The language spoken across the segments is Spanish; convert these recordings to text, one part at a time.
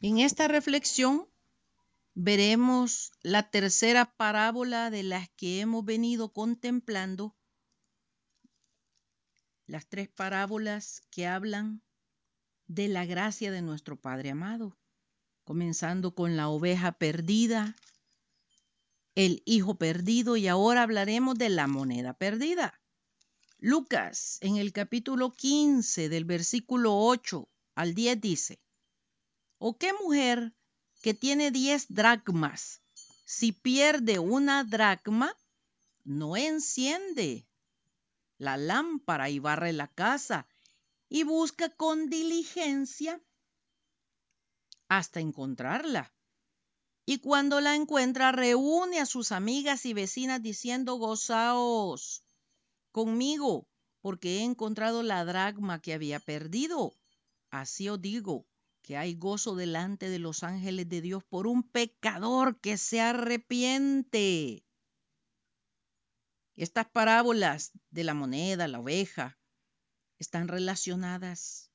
En esta reflexión veremos la tercera parábola de las que hemos venido contemplando, las tres parábolas que hablan de la gracia de nuestro Padre amado, comenzando con la oveja perdida, el hijo perdido, y ahora hablaremos de la moneda perdida. Lucas, en el capítulo 15 del versículo 8 al 10 dice: ¿O qué mujer que tiene 10 dracmas, si pierde una dracma, no enciende la lámpara y barre la casa y busca con diligencia hasta encontrarla? Y cuando la encuentra, reúne a sus amigas y vecinas diciendo: gozaos conmigo, porque he encontrado la dracma que había perdido. Así os digo, que hay gozo delante de los ángeles de Dios por un pecador que se arrepiente. Estas parábolas de la moneda, la oveja, están relacionadas.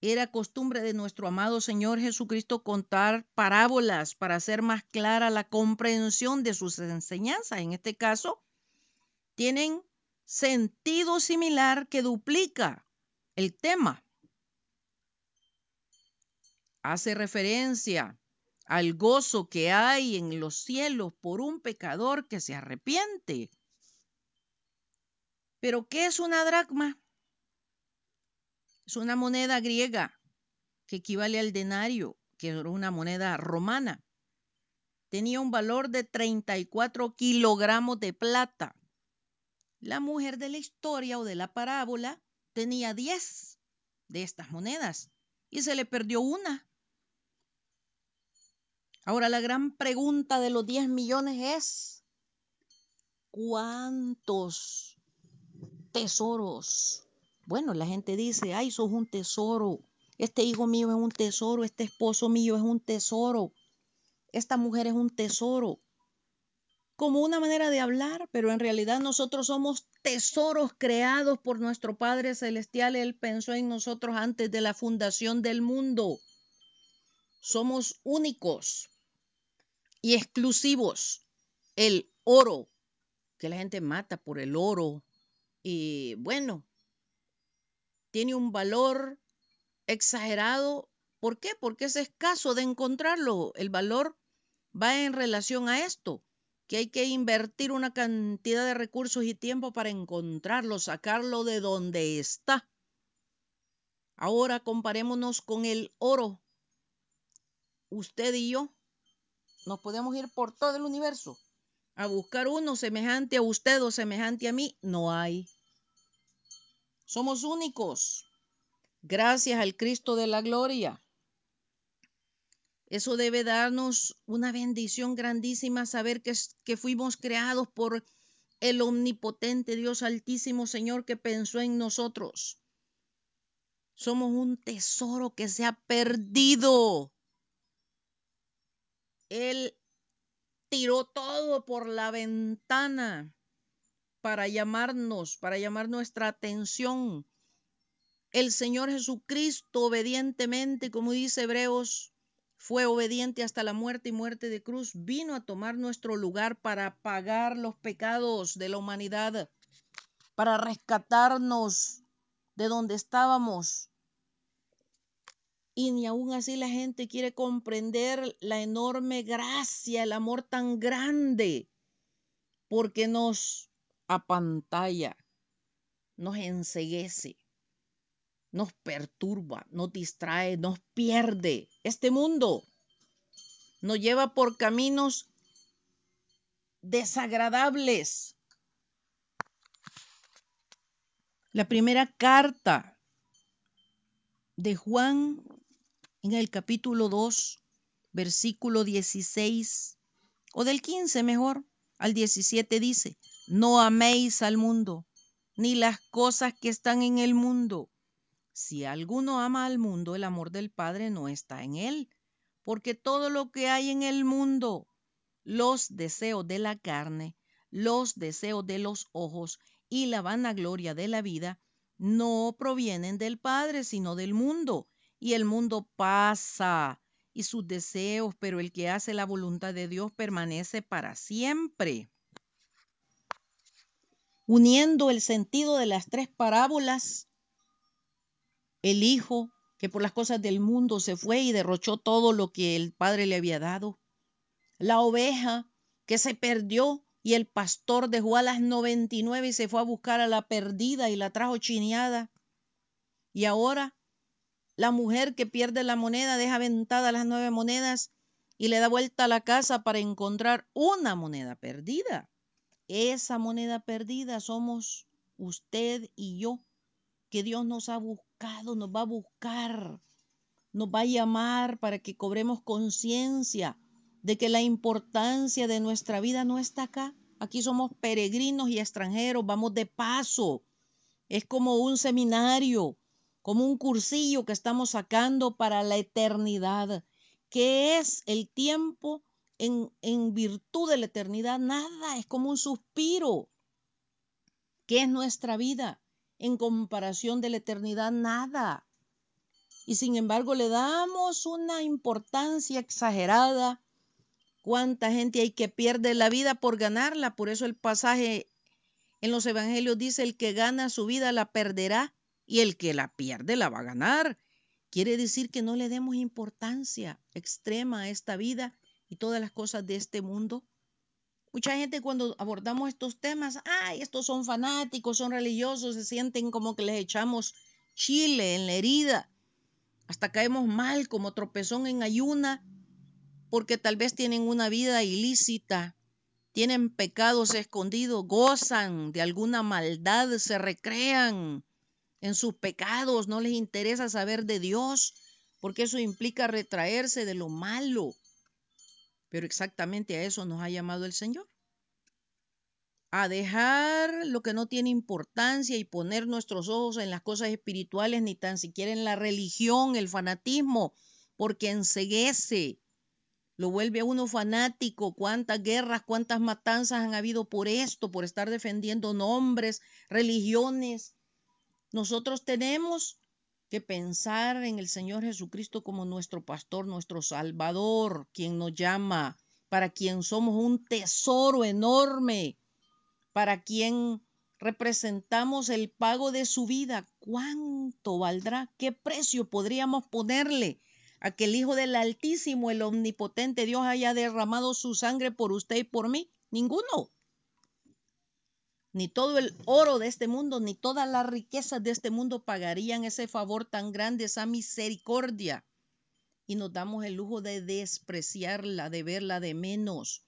Era costumbre de nuestro amado Señor Jesucristo contar parábolas para hacer más clara la comprensión de sus enseñanzas. En este caso, tienen sentido similar que duplica el tema. Hace referencia al gozo que hay en los cielos por un pecador que se arrepiente. ¿Pero qué es una dracma? Es una moneda griega que equivale al denario, que era una moneda romana. Tenía un valor de 34 kilogramos de plata. La mujer de la historia o de la parábola tenía 10 de estas monedas y se le perdió una. Ahora la gran pregunta de los 10 millones es: ¿cuántos tesoros? Bueno, la gente dice: ay, sos un tesoro, este hijo mío es un tesoro, este esposo mío es un tesoro, esta mujer es un tesoro. Como una manera de hablar, pero en realidad nosotros somos tesoros creados por nuestro Padre Celestial. Él pensó en nosotros antes de la fundación del mundo. Somos únicos y exclusivos. El oro, que la gente mata por el oro, y bueno, tiene un valor exagerado. ¿Por qué? Porque es escaso de encontrarlo. El valor va en relación a esto, que hay que invertir una cantidad de recursos y tiempo para encontrarlo, sacarlo de donde está. Ahora comparémonos con el oro. Usted y yo nos podemos ir por todo el universo a buscar uno semejante a usted o semejante a mí. No hay. Somos únicos, gracias al Cristo de la gloria. Eso debe darnos una bendición grandísima, saber que fuimos creados por el omnipotente Dios altísimo, Señor, que pensó en nosotros. Somos un tesoro que se ha perdido. Él tiró todo por la ventana para llamar nuestra atención. El Señor Jesucristo obedientemente, como dice Hebreos, fue obediente hasta la muerte y muerte de cruz. Vino a tomar nuestro lugar para pagar los pecados de la humanidad, para rescatarnos de donde estábamos. Y ni aún así la gente quiere comprender la enorme gracia, el amor tan grande, porque nos apantalla, nos enceguece, nos perturba, nos distrae, nos pierde. Este mundo nos lleva por caminos desagradables. La primera carta de Juan, en el capítulo 2, versículo 16, o del 15 mejor, al 17 dice: no améis al mundo, ni las cosas que están en el mundo. Si alguno ama al mundo, el amor del Padre no está en él, porque todo lo que hay en el mundo, los deseos de la carne, los deseos de los ojos y la vanagloria de la vida, no provienen del Padre, sino del mundo. Y el mundo pasa y sus deseos, pero el que hace la voluntad de Dios permanece para siempre. Uniendo el sentido de las tres parábolas, el hijo que por las cosas del mundo se fue y derrochó todo lo que el padre le había dado. La oveja que se perdió y el pastor dejó a las 99 y se fue a buscar a la perdida y la trajo chineada. Y ahora la mujer que pierde la moneda deja aventadas las 9 monedas y le da vuelta a la casa para encontrar una moneda perdida. Esa moneda perdida somos usted y yo, que Dios nos ha buscado, nos va a buscar, nos va a llamar para que cobremos conciencia de que la importancia de nuestra vida no está acá. Aquí somos peregrinos y extranjeros, vamos de paso. Es como un seminario, como un cursillo que estamos sacando para la eternidad. ¿Qué es el tiempo? En virtud de la eternidad, nada, es como un suspiro. ¿Qué es nuestra vida? En comparación de la eternidad, nada. Y sin embargo, le damos una importancia exagerada. ¿Cuánta gente hay que pierde la vida por ganarla? Por eso el pasaje en los evangelios dice: el que gana su vida la perderá y el que la pierde la va a ganar. Quiere decir que no le demos importancia extrema a esta vida y todas las cosas de este mundo. Mucha gente cuando abordamos estos temas, ay, estos son fanáticos, son religiosos, se sienten como que les echamos chile en la herida. Hasta caemos mal como tropezón en ayuna, porque tal vez tienen una vida ilícita, tienen pecados escondidos, gozan de alguna maldad, se recrean en sus pecados, no les interesa saber de Dios, porque eso implica retraerse de lo malo. Pero exactamente a eso nos ha llamado el Señor. A dejar lo que no tiene importancia y poner nuestros ojos en las cosas espirituales, ni tan siquiera en la religión, el fanatismo, porque enceguece, lo vuelve a uno fanático. Cuántas guerras, cuántas matanzas han habido por esto, por estar defendiendo nombres, religiones. Nosotros tenemos que pensar en el Señor Jesucristo como nuestro pastor, nuestro Salvador, quien nos llama, para quien somos un tesoro enorme, para quien representamos el pago de su vida. ¿Cuánto valdrá? ¿Qué precio podríamos ponerle a que el Hijo del Altísimo, el Omnipotente Dios, haya derramado su sangre por usted y por mí? Ninguno. Ni todo el oro de este mundo, ni todas las riquezas de este mundo pagarían ese favor tan grande, esa misericordia. Y nos damos el lujo de despreciarla, de verla de menos.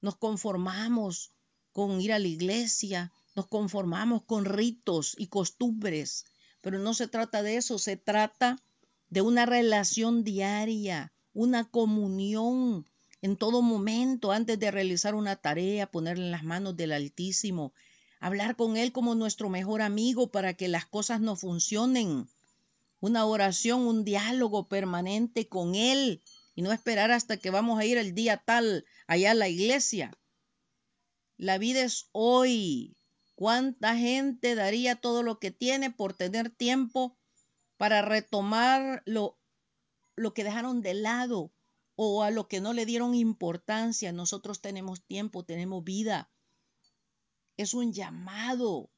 Nos conformamos con ir a la iglesia, nos conformamos con ritos y costumbres. Pero no se trata de eso, se trata de una relación diaria, una comunión. En todo momento, antes de realizar una tarea, ponerle en las manos del Altísimo, hablar con Él como nuestro mejor amigo para que las cosas nos funcionen. Una oración, un diálogo permanente con Él y no esperar hasta que vamos a ir el día tal allá a la iglesia. La vida es hoy. ¿Cuánta gente daría todo lo que tiene por tener tiempo para retomar lo que dejaron de lado? O a lo que no le dieron importancia. Nosotros tenemos tiempo, tenemos vida. Es un llamado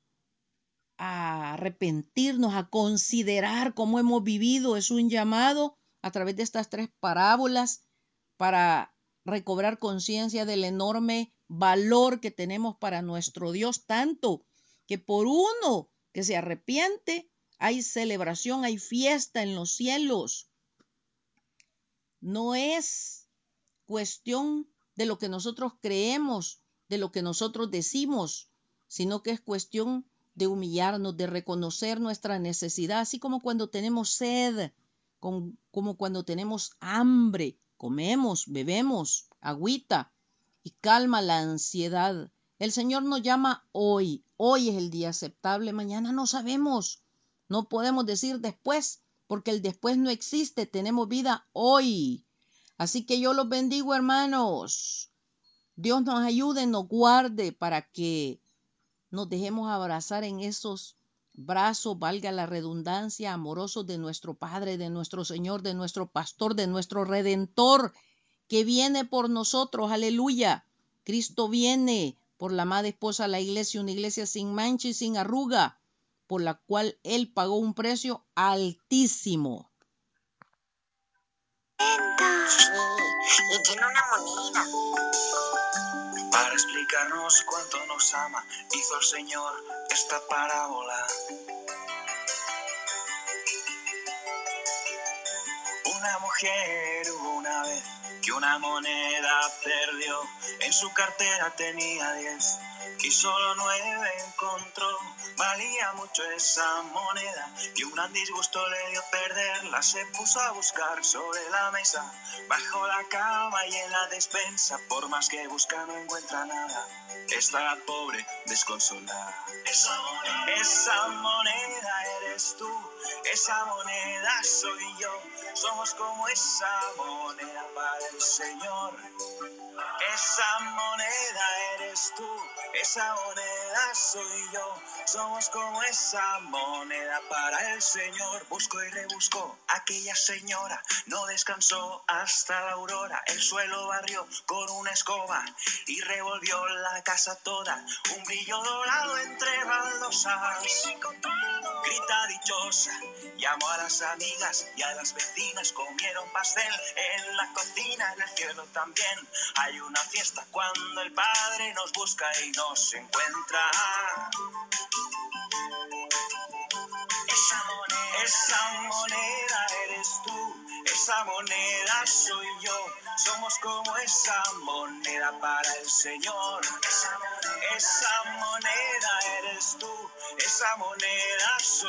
a arrepentirnos, a considerar cómo hemos vivido. Es un llamado a través de estas tres parábolas para recobrar conciencia del enorme valor que tenemos para nuestro Dios, tanto que por uno que se arrepiente hay celebración, hay fiesta en los cielos. No es cuestión de lo que nosotros creemos, de lo que nosotros decimos, sino que es cuestión de humillarnos, de reconocer nuestra necesidad, así como cuando tenemos sed, como cuando tenemos hambre, comemos, bebemos agüita y calma la ansiedad. El Señor nos llama hoy, hoy es el día aceptable, mañana no sabemos, no podemos decir después. Porque el después no existe, tenemos vida hoy. Así que yo los bendigo, hermanos. Dios nos ayude, nos guarde para que nos dejemos abrazar en esos brazos, valga la redundancia, amorosos de nuestro Padre, de nuestro Señor, de nuestro Pastor, de nuestro Redentor, que viene por nosotros, aleluya. Cristo viene por la amada esposa, la iglesia, una iglesia sin mancha y sin arruga, por la cual Él pagó un precio altísimo. Sí, y tiene una moneda. Para explicarnos cuánto nos ama, hizo el Señor esta parábola. Una mujer hubo una vez que una moneda perdió, en su cartera tenía 10 y solo 9 encontró. Valía mucho esa moneda y un gran disgusto le dio perderla. Se puso a buscar sobre la mesa, bajo la cama y en la despensa. Por más que busca no encuentra nada, está pobre, desconsolada. Esa moneda eres tú, esa moneda soy yo. Somos como esa moneda para el Señor. Esa moneda eres tú, esa moneda soy yo. Somos como esa moneda para el Señor. Buscó y rebuscó aquella señora, no descansó hasta la aurora. El suelo barrió con una escoba y revolvió la casa toda. Un brillo dorado entre baldosas, grita dichosa. Llamó a las amigas y a las vecinas, comieron pastel en la cocina, en el cielo también hay una fiesta cuando el Padre nos busca y nos encuentra. Esa moneda eres tú, esa moneda soy yo. Somos como esa moneda para el Señor. Esa moneda eres tú, esa moneda soy yo.